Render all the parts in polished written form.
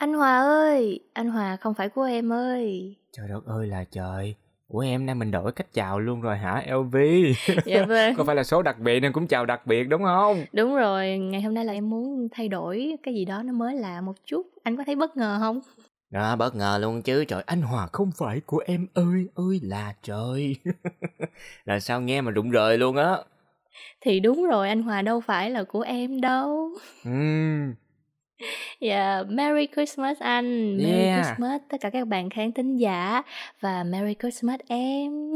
Anh Hòa ơi, anh Hòa không phải của em ơi. Trời đất ơi là trời. Ủa em nay mình đổi cách chào luôn rồi hả Elvy? Dạ vâng. Có phải là số đặc biệt nên cũng chào đặc biệt đúng không? Đúng rồi, ngày hôm nay là em muốn thay đổi cái gì đó nó mới lạ một chút. Anh có thấy bất ngờ không? Đó, bất ngờ luôn chứ. Trời, anh Hòa không phải của em ơi, ơi là trời. Là sao nghe mà rụng rời luôn á. Thì đúng rồi, anh Hòa đâu phải là của em đâu. Yeah, Merry Christmas anh, Merry Christmas tất cả các bạn khán thính giả và Merry Christmas em.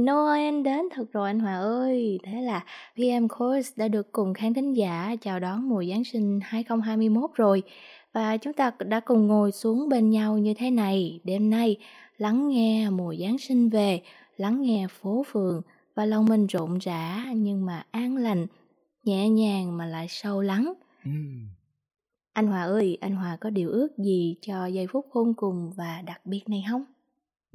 Noel đến thật rồi anh Hòa ơi. Thế là PM Chords đã được cùng khán thính giả chào đón mùa Giáng sinh 2021 rồi. Và chúng ta đã cùng ngồi xuống bên nhau như thế này đêm nay, lắng nghe mùa Giáng sinh về, lắng nghe phố phường và lòng mình rộn rã nhưng mà an lành, nhẹ nhàng mà lại sâu lắng. Anh Hòa ơi, anh Hòa có điều ước gì cho giây phút khôn cùng và đặc biệt này không?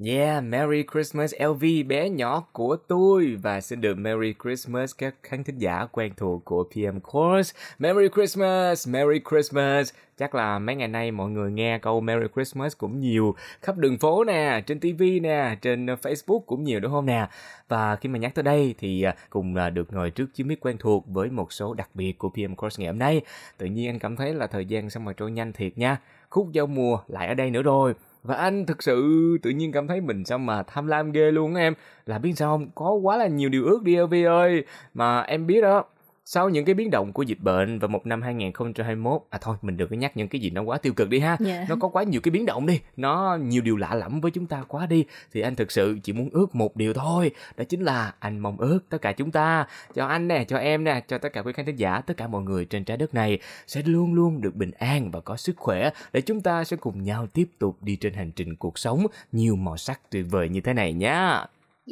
Yeah, Merry Christmas Elvy bé nhỏ của tôi. Và xin được Merry Christmas các khán thính giả quen thuộc của PM Chords. Merry Christmas, Merry Christmas. Chắc là mấy ngày nay mọi người nghe câu Merry Christmas cũng nhiều. Khắp đường phố nè, trên TV nè, trên Facebook cũng nhiều đúng không nè. Và khi mà nhắc tới đây thì cùng được ngồi trước chiếc mic quen thuộc với một số đặc biệt của PM Chords ngày hôm nay. Tự nhiên anh cảm thấy là thời gian sao mà trôi nhanh thiệt nha. Khúc giao mùa lại ở đây nữa rồi. Và anh thực sự tự nhiên cảm thấy mình sao mà tham lam ghê luôn á em. Là biết sao không? Có quá là nhiều điều ước đi Elvy ơi. Mà em biết đó, sau những cái biến động của dịch bệnh và một năm 2021, thôi mình đừng có nhắc những cái gì nó quá tiêu cực đi ha. Nó có quá nhiều cái biến động đi, nó nhiều điều lạ lẫm với chúng ta quá đi. Thì anh thực sự chỉ muốn ước một điều thôi, đó chính là anh mong ước tất cả chúng ta, cho anh nè, cho em nè, cho tất cả quý khán thính giả, tất cả mọi người trên trái đất này sẽ luôn luôn được bình an và có sức khỏe, để chúng ta sẽ cùng nhau tiếp tục đi trên hành trình cuộc sống nhiều màu sắc tuyệt vời như thế này nhá.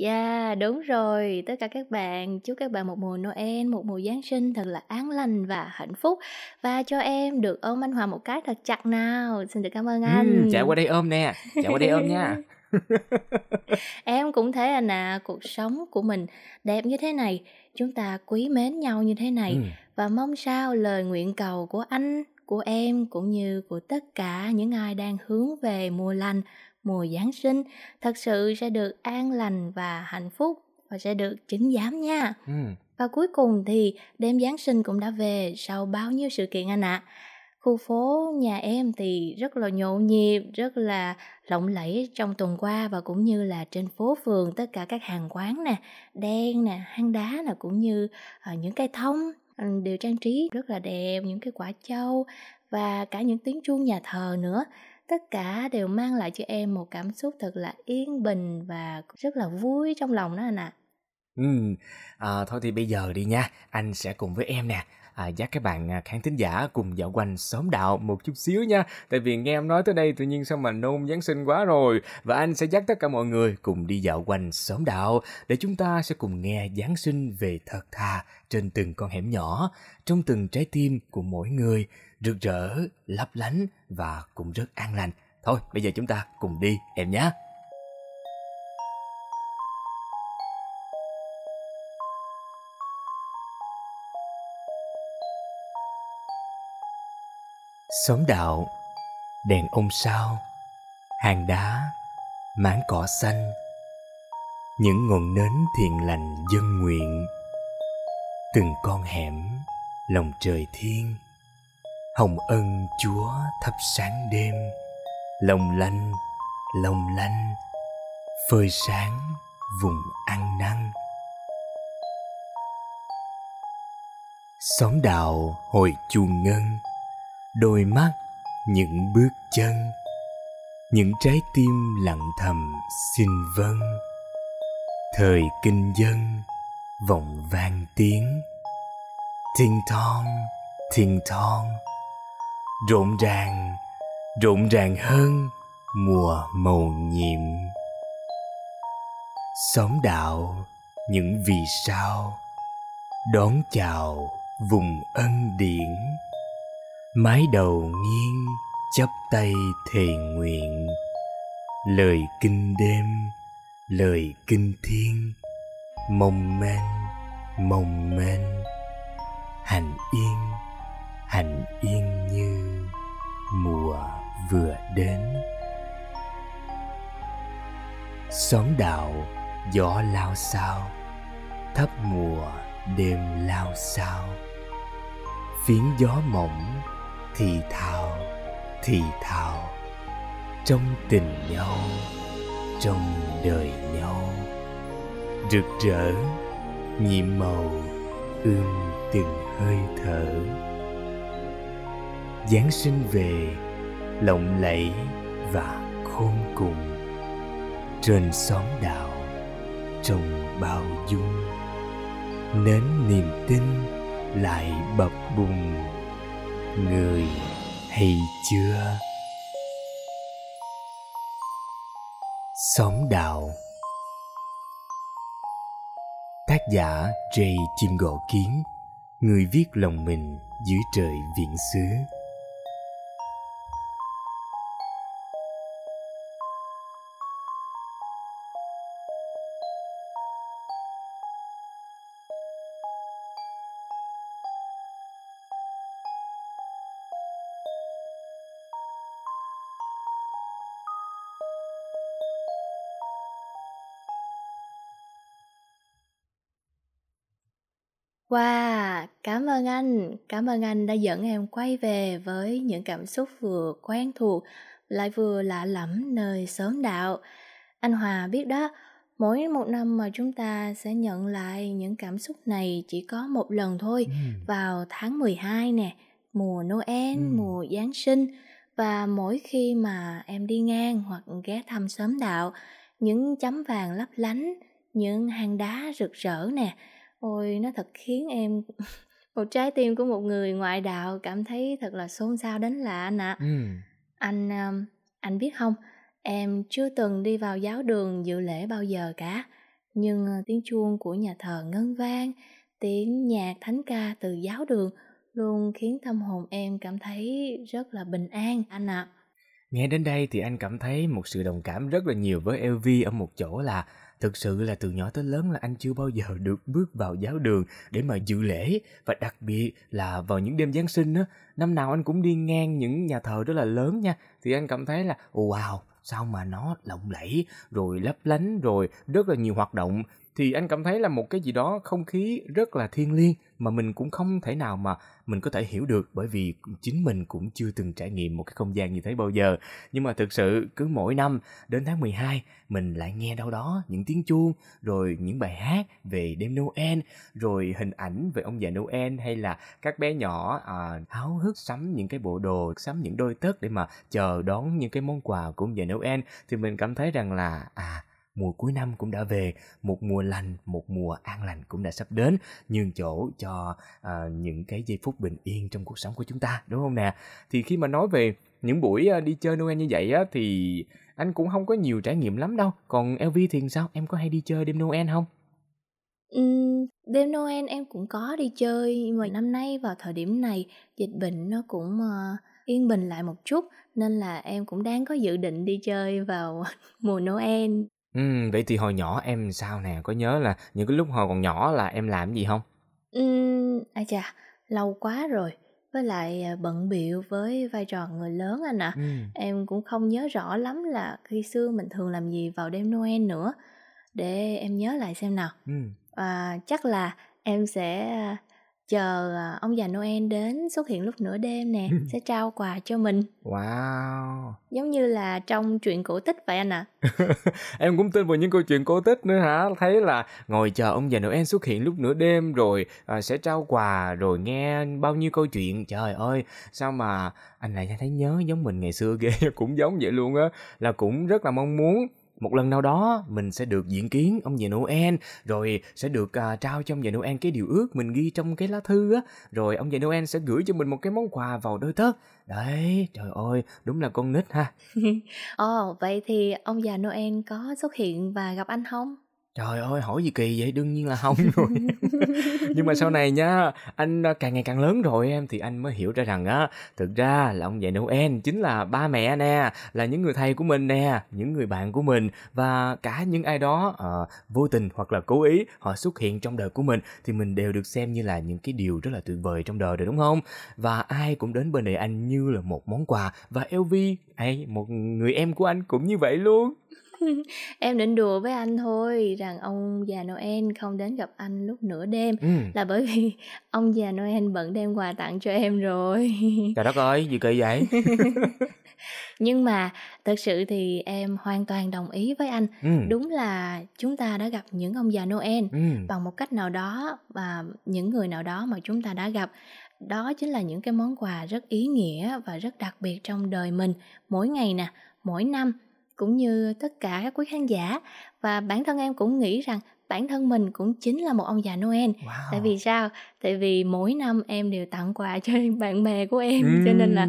Yeah, đúng rồi, tất cả các bạn, chúc các bạn một mùa Noel, một mùa Giáng sinh thật là an lành và hạnh phúc. Và cho em được ôm anh Hòa một cái thật chặt nào, xin được cảm ơn anh. Chạy qua đây ôm nè, chạy qua đây ôm nha. Em cũng thấy anh à, cuộc sống của mình đẹp như thế này, chúng ta quý mến nhau như thế này. Và mong sao lời nguyện cầu của anh, của em cũng như của tất cả những ai đang hướng về mùa lành, mùa Giáng sinh thật sự sẽ được an lành và hạnh phúc và sẽ được chứng giám nha. Và cuối cùng thì đêm Giáng sinh cũng đã về sau bao nhiêu sự kiện anh ạ. Khu phố nhà em thì rất là nhộn nhịp, rất là lộng lẫy trong tuần qua, và cũng như là trên phố phường tất cả các hàng quán nè, đèn nè, hang đá nè, cũng như những cây thông đều trang trí rất là đẹp, những cái quả châu và cả những tiếng chuông nhà thờ nữa. Tất cả đều mang lại cho em một cảm xúc thật là yên bình và rất là vui trong lòng đó anh ạ. Thôi thì bây giờ đi nha, anh sẽ cùng với em nè, dắt các bạn khán thính giả cùng dạo quanh xóm đạo một chút xíu nha. Tại vì nghe em nói tới đây tự nhiên sao mà nôn Giáng sinh quá rồi. Và anh sẽ dắt tất cả mọi người cùng đi dạo quanh xóm đạo, để chúng ta sẽ cùng nghe Giáng sinh về thật thà trên từng con hẻm nhỏ, trong từng trái tim của mỗi người, rực rỡ, lấp lánh và cũng rất an lành. Thôi bây giờ chúng ta cùng đi em nhé. Xóm đạo, đèn ông sao, hàng đá, mảng cỏ xanh, những ngọn nến thiện lành dâng nguyện, từng con hẻm, lòng trời thiên, hồng ân Chúa thắp sáng đêm, long lanh, phơi sáng vùng ăn năn. Xóm đạo hồi chuông ngân, đôi mắt, những bước chân, những trái tim lặng thầm xin vâng. Thời kinh dân, vọng vang tiếng, ting thong, rộn ràng hơn mùa mầu nhiệm. Xóm đạo, những vì sao, đón chào vùng ân điển, mái đầu nghiêng chắp tay thề nguyện, lời kinh đêm, lời kinh thiên, mong men, hạnh yên như mùa vừa đến. Xóm đạo gió lao xao, thấp mùa đêm lao xao. Phiến gió mỏng thì thào trong tình nhau, trong đời nhau. Rực rỡ nhiệm màu ươm từng hơi thở. Giáng sinh về lộng lẫy và khôn cùng, trên xóm đạo trong bao dung. Nến niềm tin lại bập bùng, người hay chưa? Xóm đạo. Tác giả J. Chim Gõ Kiến, người viết lòng mình dưới trời viễn xứ. Wow, cảm ơn anh đã dẫn em quay về với những cảm xúc vừa quen thuộc lại vừa lạ lẫm nơi xóm đạo. Anh Hòa biết đó, mỗi một năm mà chúng ta sẽ nhận lại những cảm xúc này chỉ có một lần thôi, vào tháng 12 nè, mùa Noel, mùa Giáng sinh. Và mỗi khi mà em đi ngang hoặc ghé thăm xóm đạo, những chấm vàng lấp lánh, những hang đá rực rỡ nè, ôi, nó thật khiến em, một trái tim của một người ngoại đạo, cảm thấy thật là xôn xao đến lạ anh ạ. Anh biết không, em chưa từng đi vào giáo đường dự lễ bao giờ cả. Nhưng tiếng chuông của nhà thờ ngân vang, tiếng nhạc thánh ca từ giáo đường luôn khiến tâm hồn em cảm thấy rất là bình an anh ạ. Nghe đến đây thì anh cảm thấy một sự đồng cảm rất là nhiều với Elvy ở một chỗ là thực sự là từ nhỏ tới lớn là anh chưa bao giờ được bước vào giáo đường để mà dự lễ, và đặc biệt là vào những đêm Giáng sinh á, năm nào anh cũng đi ngang những nhà thờ rất là lớn nha, thì anh cảm thấy là wow, sao mà nó lộng lẫy rồi lấp lánh rồi rất là nhiều hoạt động, thì anh cảm thấy là một cái gì đó không khí rất là thiêng liêng mà mình cũng không thể nào mà mình có thể hiểu được, bởi vì chính mình cũng chưa từng trải nghiệm một cái không gian như thế bao giờ. Nhưng mà thực sự cứ mỗi năm đến tháng 12 mình lại nghe đâu đó những tiếng chuông, rồi những bài hát về đêm Noel, rồi hình ảnh về ông già Noel, hay là các bé nhỏ háo hức sắm những cái bộ đồ, sắm những đôi tất để mà chờ đón những cái món quà của ông già Noel. Thì mình cảm thấy rằng là mùa cuối năm cũng đã về, một mùa lành, một mùa an lành cũng đã sắp đến, nhường chỗ cho những cái giây phút bình yên trong cuộc sống của chúng ta, đúng không nè? Thì khi mà nói về những buổi đi chơi Noel như vậy á, thì anh cũng không có nhiều trải nghiệm lắm đâu. Còn Elvy thì sao? Em có hay đi chơi đêm Noel không? Đêm Noel em cũng có đi chơi, nhưng mà năm nay vào thời điểm này dịch bệnh nó cũng yên bình lại một chút, nên là em cũng đang có dự định đi chơi vào mùa Noel. Vậy thì hồi nhỏ em sao nè, có nhớ là những cái lúc hồi còn nhỏ là em làm gì không? Lâu quá rồi, với lại bận bịu với vai trò người lớn anh ạ. Em cũng không nhớ rõ lắm là khi xưa mình thường làm gì vào đêm Noel nữa. Để em nhớ lại xem nào. Chắc là em sẽ chờ ông già Noel đến xuất hiện lúc nửa đêm nè, sẽ trao quà cho mình. Wow, giống như là trong truyện cổ tích vậy anh ạ. Em cũng tin vào những câu chuyện cổ tích nữa hả? Thấy là ngồi chờ ông già Noel xuất hiện lúc nửa đêm rồi sẽ trao quà, rồi nghe bao nhiêu câu chuyện. Trời ơi, sao mà anh lại thấy nhớ giống mình ngày xưa ghê. Cũng giống vậy luôn á, là cũng rất là mong muốn một lần nào đó mình sẽ được diện kiến ông già Noel, rồi sẽ được trao cho ông già Noel cái điều ước mình ghi trong cái lá thư á, rồi ông già Noel sẽ gửi cho mình một cái món quà vào đôi tất. Đấy, trời ơi, đúng là con nít ha. Vậy thì ông già Noel có xuất hiện và gặp anh không? Trời ơi, hỏi gì kỳ vậy? Đương nhiên là không rồi. Nhưng mà sau này nha, anh càng ngày càng lớn rồi em, thì anh mới hiểu ra rằng á, thực ra là ông dạy Noel chính là ba mẹ nè, là những người thầy của mình nè, những người bạn của mình, và cả những ai đó vô tình hoặc là cố ý họ xuất hiện trong đời của mình, thì mình đều được xem như là những cái điều rất là tuyệt vời trong đời rồi, đúng không? Và ai cũng đến bên này anh như là một món quà, và Elvy, một người em của anh cũng như vậy luôn. Em định đùa với anh thôi, rằng ông già Noel không đến gặp anh lúc nửa đêm là bởi vì ông già Noel bận đem quà tặng cho em rồi. Trời đất ơi, gì kỳ vậy? Nhưng mà thật sự thì em hoàn toàn đồng ý với anh. Đúng là chúng ta đã gặp những ông già Noel bằng một cách nào đó, và những người nào đó mà chúng ta đã gặp, đó chính là những cái món quà rất ý nghĩa và rất đặc biệt trong đời mình, mỗi ngày nè, mỗi năm, cũng như tất cả các quý khán giả. Và bản thân em cũng nghĩ rằng bản thân mình cũng chính là một ông già Noel. Wow. Tại vì sao? Tại vì mỗi năm em đều tặng quà cho bạn bè của em. Cho nên là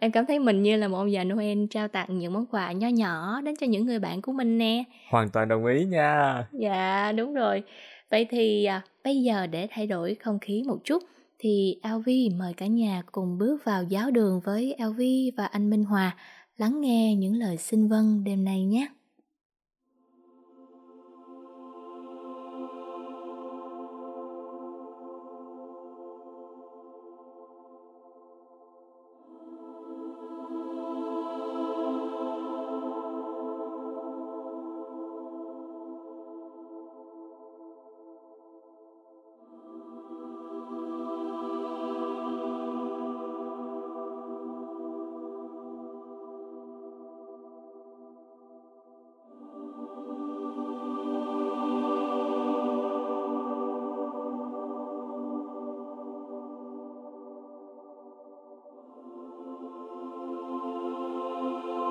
em cảm thấy mình như là một ông già Noel trao tặng những món quà nho nhỏ đến cho những người bạn của mình nè. Hoàn toàn đồng ý nha. Dạ, đúng rồi. Vậy thì bây giờ để thay đổi không khí một chút, thì Elvy mời cả nhà cùng bước vào giáo đường với Elvy và anh Minh Hòa, lắng nghe những lời xin vâng đêm nay nhé.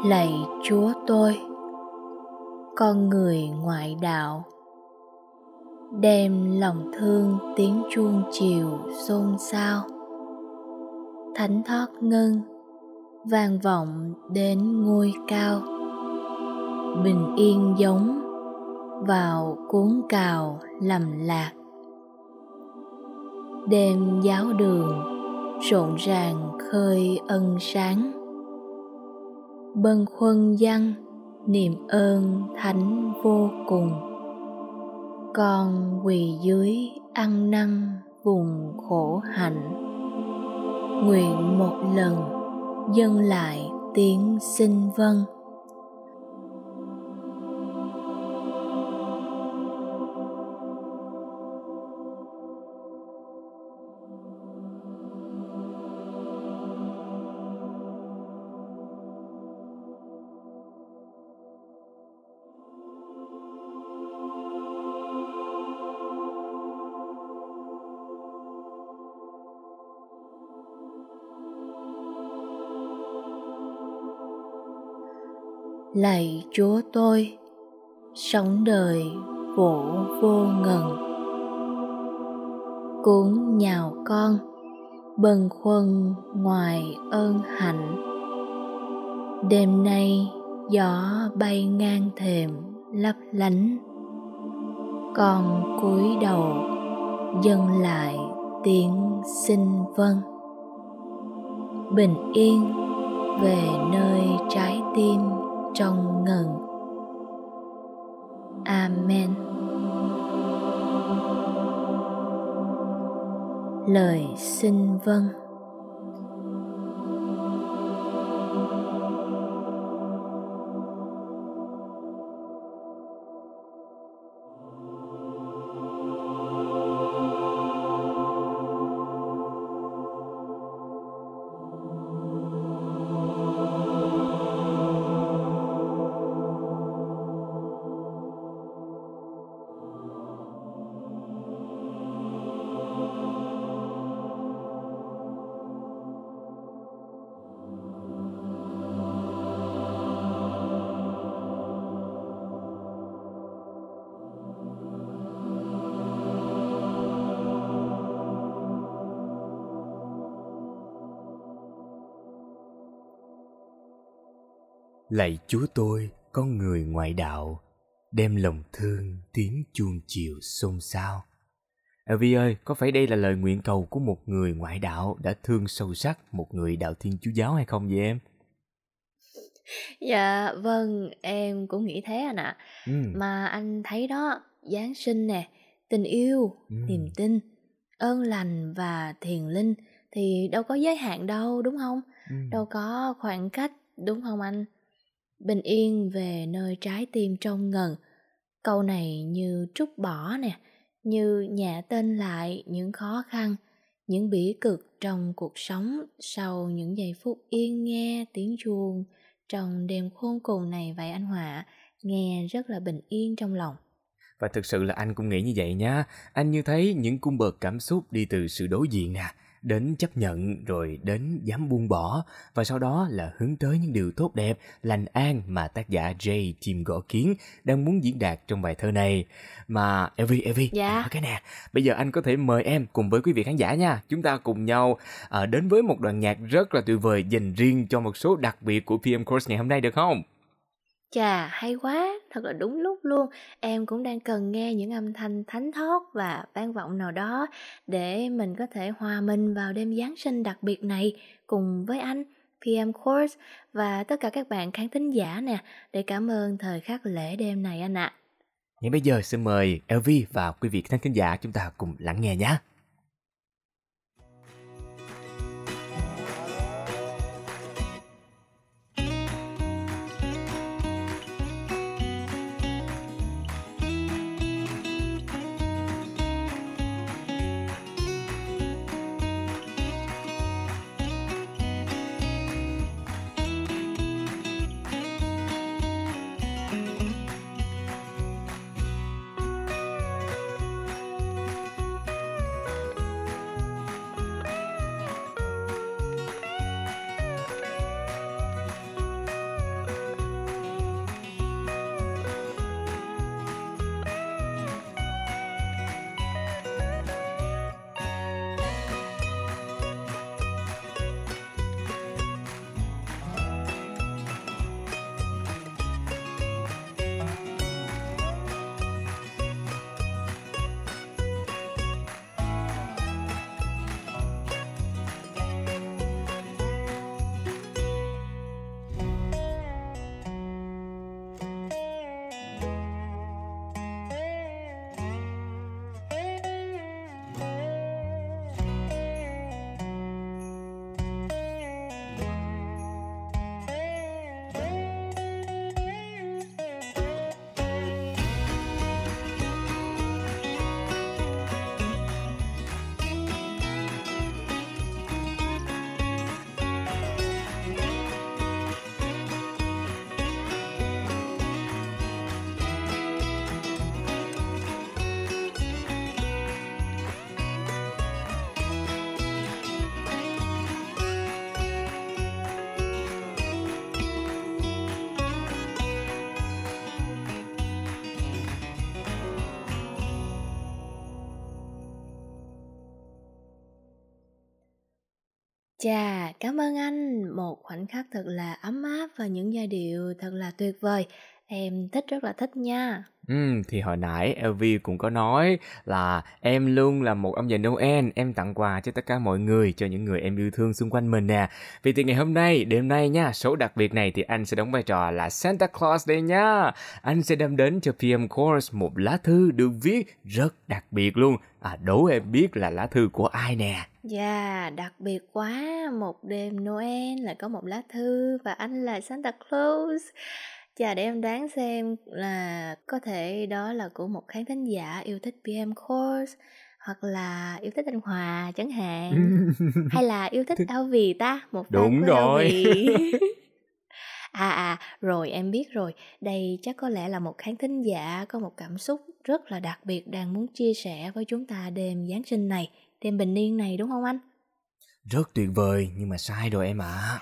Lạy Chúa tôi, con người ngoại đạo, đem lòng thương tiếng chuông chiều xôn xao, thánh thót ngân vang vọng đến ngôi cao, bình yên giống vào cuốn cào lầm lạc. Đêm giáo đường rộn ràng khơi ân sáng, bâng khuâng dâng niềm ơn thánh vô cùng. Con quỳ dưới ăn năn vùng khổ hạnh, nguyện một lần dâng lại tiếng xin vâng. Lạy Chúa tôi, sống đời vỗ vô ngần, cuốn nhào con bâng khuâng ngoài ơn hạnh. Đêm nay gió bay ngang thềm lấp lánh, con cúi đầu dâng lại tiếng xin vâng. Bình yên về nơi trái tim trong ngần. Amen. Lời xin vâng. Lạy Chúa tôi, con người ngoại đạo, đem lòng thương tiếng chuông chiều xôn xao, Elvy ơi, có phải đây là lời nguyện cầu của một người ngoại đạo đã thương sâu sắc một người đạo Thiên Chúa giáo hay không vậy em? Dạ, vâng, em cũng nghĩ thế anh ạ. Mà anh thấy đó, Giáng sinh nè, tình yêu, niềm tin, ơn lành và thiền linh thì đâu có giới hạn đâu, đúng không? Đâu có khoảng cách, đúng không anh? Bình yên về nơi trái tim trong ngần. Câu này như trút bỏ nè, như nhả tên lại những khó khăn, những bỉ cực trong cuộc sống sau những giây phút yên nghe tiếng chuông trong đêm khôn cùng này vậy anh Hòa, nghe rất là bình yên trong lòng. Và thực sự là anh cũng nghĩ như vậy nhá. Anh như thấy những cung bậc cảm xúc đi từ sự đối diện nè, đến chấp nhận, rồi đến dám buông bỏ, và sau đó là hướng tới những điều tốt đẹp, lành an mà tác giả J. Chim Gõ Kiến đang muốn diễn đạt trong bài thơ này. Mà Elvy, dạ, cái nè, bây giờ anh có thể mời em cùng với quý vị khán giả nha, chúng ta cùng nhau đến với một đoạn nhạc rất là tuyệt vời dành riêng cho một số đặc biệt của PM Chords ngày hôm nay được không? Chà, hay quá, thật là đúng lúc luôn. Em cũng đang cần nghe những âm thanh thánh thót và vang vọng nào đó để mình có thể hòa mình vào đêm Giáng sinh đặc biệt này cùng với anh, PM Chords và tất cả các bạn khán thính giả nè, để cảm ơn thời khắc lễ đêm này anh ạ. Ngay bây giờ xin mời Elvy và quý vị khán thính giả chúng ta cùng lắng nghe nhé. Chà, cảm ơn anh, một khoảnh khắc thật là ấm áp và những giai điệu thật là tuyệt vời. Em thích, rất là thích nha. Thì hồi nãy Elvy cũng có nói là em luôn là một ông già Noel, em tặng quà cho tất cả mọi người, cho những người em yêu thương xung quanh mình nè. Vì thì ngày hôm nay, đêm nay nha, số đặc biệt này thì anh sẽ đóng vai trò là Santa Claus đây nha. Anh sẽ đem đến cho PM Chords một lá thư được viết rất đặc biệt luôn. Đố em biết là lá thư của ai nè? Dạ, đặc biệt quá, một đêm Noel lại có một lá thư và anh là Santa Claus. Chà, để em đoán xem là có thể đó là của một khán thính giả yêu thích PM Chords, hoặc là yêu thích anh Hòa chẳng hạn, hay là yêu thích Elvy ta, một fan đúng rồi Elvy. Rồi em biết rồi, đây chắc có lẽ là một khán thính giả có một cảm xúc rất là đặc biệt đang muốn chia sẻ với chúng ta đêm Giáng sinh này, đêm bình yên này đúng không anh? Rất tuyệt vời, nhưng mà sai rồi em ạ.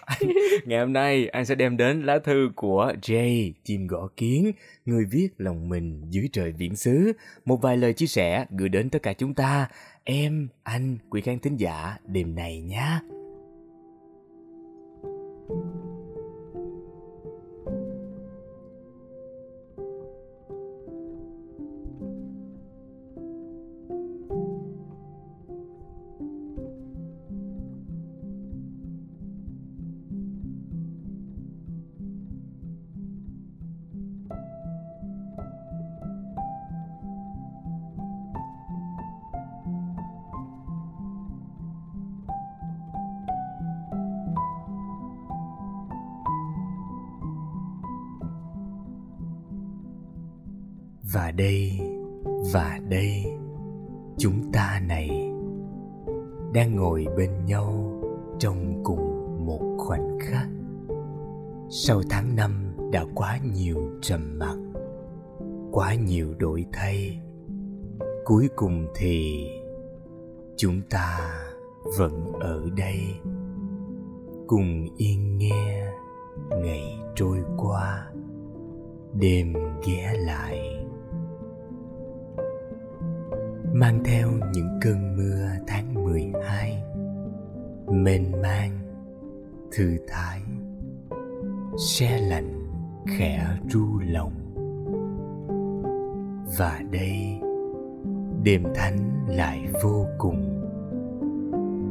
Ngày hôm nay anh sẽ đem đến lá thư của J. Chim Gõ Kiến, Người Viết Lòng Mình Dưới Trời Viễn Xứ, một vài lời chia sẻ gửi đến tất cả chúng ta, em, anh, quý khán thính giả đêm này nhé. Và đây, chúng ta này đang ngồi bên nhau trong cùng một khoảnh khắc. Sau tháng năm đã quá nhiều trầm mặc, quá nhiều đổi thay, cuối cùng thì chúng ta vẫn ở đây, cùng yên nghe ngày trôi qua, đêm ghé lại, mang theo những cơn mưa tháng 12, mênh mang, thư thái, se lạnh khẽ ru lòng. Và đây, đêm thánh lại vô cùng,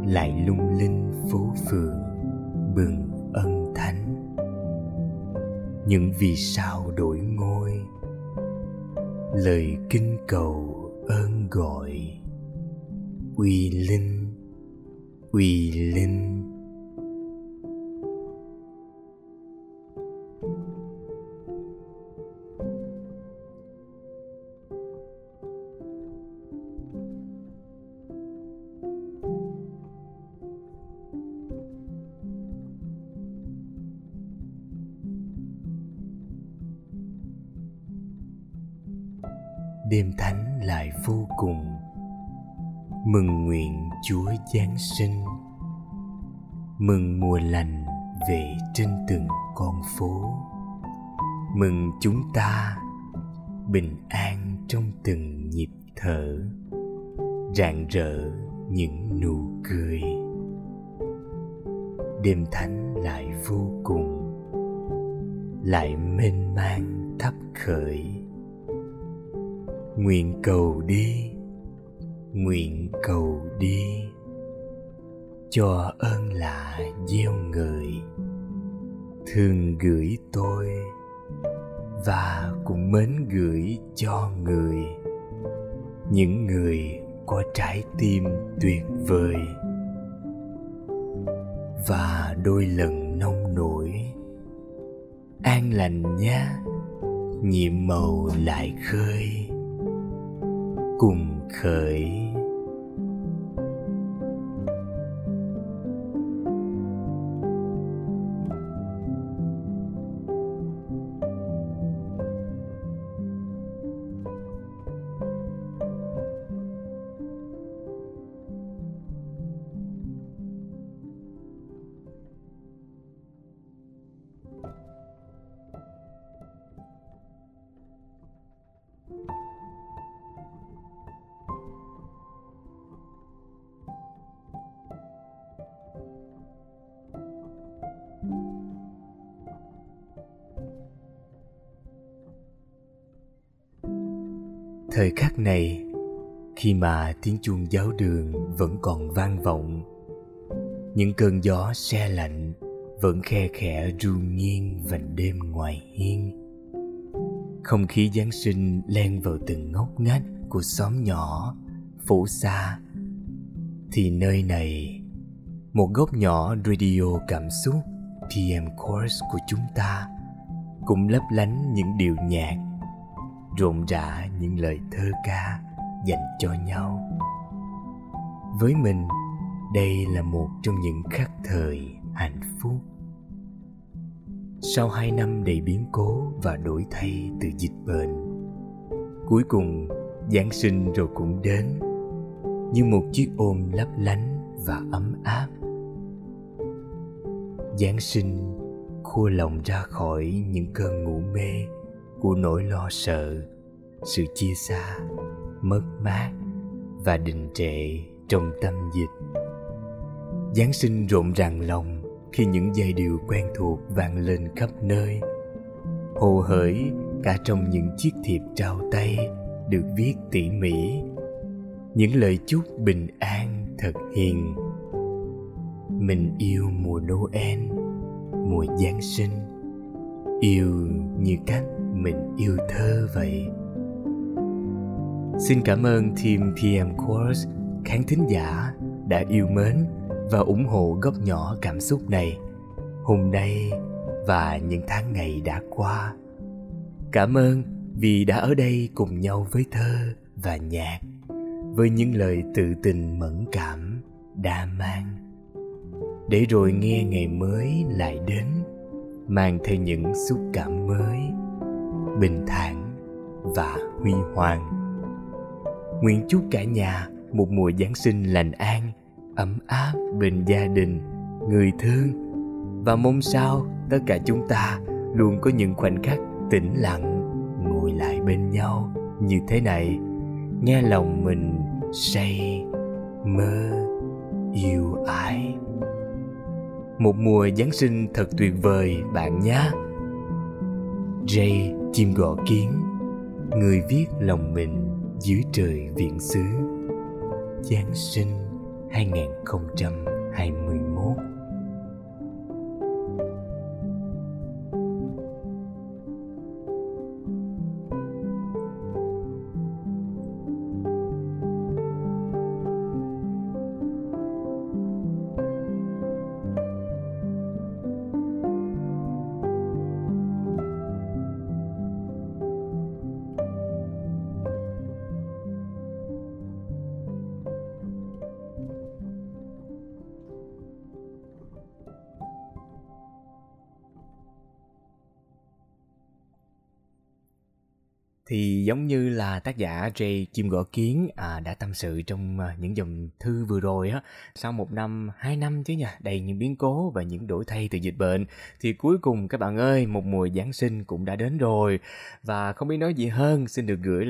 lại lung linh phố phường bừng ân thánh. Những vì sao đổi ngôi, lời kinh cầu ơn gọi, uy linh. Đêm thánh lại vô cùng, mừng nguyện Chúa Giáng sinh, mừng mùa lành về trên từng con phố, mừng chúng ta bình an trong từng nhịp thở, rạng rỡ những nụ cười. Đêm thánh lại vô cùng, lại mênh mang thắp khởi. Nguyện cầu đi, cho ơn lạ gieo ngợi, thương gửi tôi và cũng mến gửi cho người, những người có trái tim tuyệt vời. Và đôi lần nông nổi, an lành nhé, nhiệm màu lại khơi, cùng khởi. Thời khắc này, khi mà tiếng chuông giáo đường vẫn còn vang vọng, những cơn gió se lạnh vẫn khe khẽ ru nghiêng vành đêm ngoài hiên. Không khí Giáng sinh len vào từng ngóc ngách của xóm nhỏ, phố xa. Thì nơi này, một góc nhỏ radio cảm xúc PM Chords của chúng ta cũng lấp lánh những điệu nhạc, rộn rã những lời thơ ca dành cho nhau. Với mình, đây là một trong những khắc thời hạnh phúc. Sau 2 năm đầy biến cố và đổi thay từ dịch bệnh, cuối cùng Giáng sinh rồi cũng đến, như một chiếc ôm lấp lánh và ấm áp. Giáng sinh khua lòng ra khỏi những cơn ngủ mê của nỗi lo sợ, sự chia xa, mất mát và đình trệ trong tâm dịch. Giáng sinh rộn ràng lòng khi những giai điệu quen thuộc vang lên khắp nơi, hồ hởi cả trong những chiếc thiệp trao tay được viết tỉ mỉ, những lời chúc bình an thật hiền. Mình yêu mùa Noel, mùa Giáng sinh, yêu như cách mình yêu thơ vậy. Xin cảm ơn team PM Chords, khán thính giả đã yêu mến và ủng hộ góc nhỏ cảm xúc này hôm nay và những tháng ngày đã qua. Cảm ơn vì đã ở đây cùng nhau với thơ và nhạc, với những lời tự tình mẫn cảm, đa mang. Để rồi nghe ngày mới lại đến, mang theo những xúc cảm mới, bình thản và huy hoàng. Nguyện chúc cả nhà một mùa Giáng sinh lành an, ấm áp bên gia đình, người thương, và mong sao tất cả chúng ta luôn có những khoảnh khắc tĩnh lặng, ngồi lại bên nhau như thế này, nghe lòng mình say mơ yêu ái. Một mùa Giáng sinh thật tuyệt vời bạn nhé. J. Chim Gõ Kiến, người viết lòng mình dưới trời viễn xứ, Giáng sinh 2021. Thì giống như là tác giả J. Chim Gõ Kiến đã tâm sự trong những dòng thư vừa rồi á, sau 1 năm, 2 năm chứ nhỉ, đầy những biến cố và những đổi thay từ dịch bệnh, thì cuối cùng các bạn ơi, một mùa Giáng sinh cũng đã đến rồi. Và không biết nói gì hơn, xin được gửi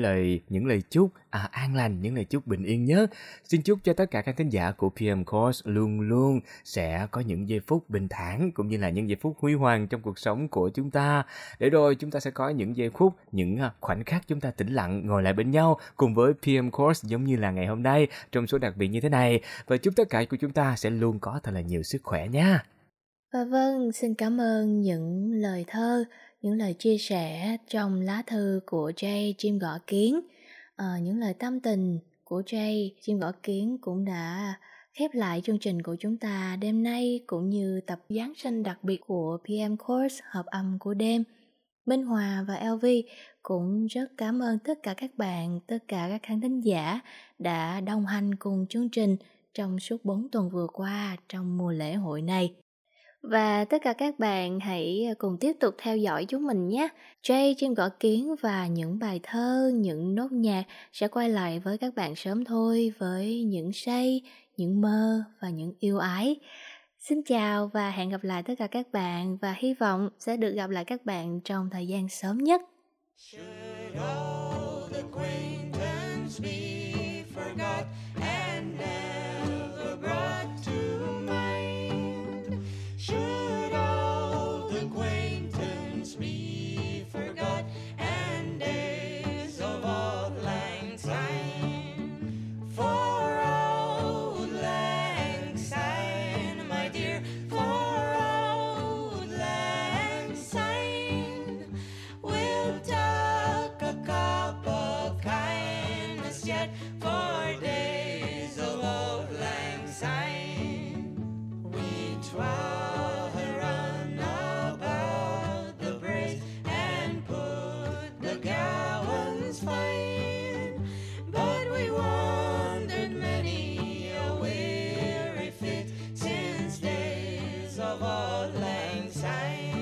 những lời chúc an lành, những lời chúc bình yên nhất. Xin chúc cho tất cả các khán giả của PM Chords luôn luôn sẽ có những giây phút bình thản cũng như là những giây phút huy hoàng trong cuộc sống của chúng ta. Để rồi chúng ta sẽ có những giây phút, những khoảnh khắc chúng ta tĩnh lặng ngồi lại bên nhau cùng với PM Chords giống như là ngày hôm nay trong số đặc biệt như thế này. Và chúc tất cả của chúng ta sẽ luôn có thật là nhiều sức khỏe nha. Và vâng, xin cảm ơn những lời thơ, những lời chia sẻ trong lá thư của J. Chim Gõ Kiến. Những lời tâm tình của J. Chim Gõ Kiến cũng đã khép lại chương trình của chúng ta đêm nay, cũng như tập Giáng sinh đặc biệt của PM Chords hợp âm của đêm. Minh Hòa và Elvy cũng rất cảm ơn tất cả các bạn, tất cả các khán thính giả đã đồng hành cùng chương trình trong suốt 4 tuần vừa qua trong mùa lễ hội này. Và tất cả các bạn hãy cùng tiếp tục theo dõi chúng mình nhé. J. Chim Gõ Kiến và những bài thơ, những nốt nhạc sẽ quay lại với các bạn sớm thôi, với những say, những mơ và những yêu ái. Xin chào và hẹn gặp lại tất cả các bạn, và hy vọng sẽ được gặp lại các bạn trong thời gian sớm nhất. Of all lang syne.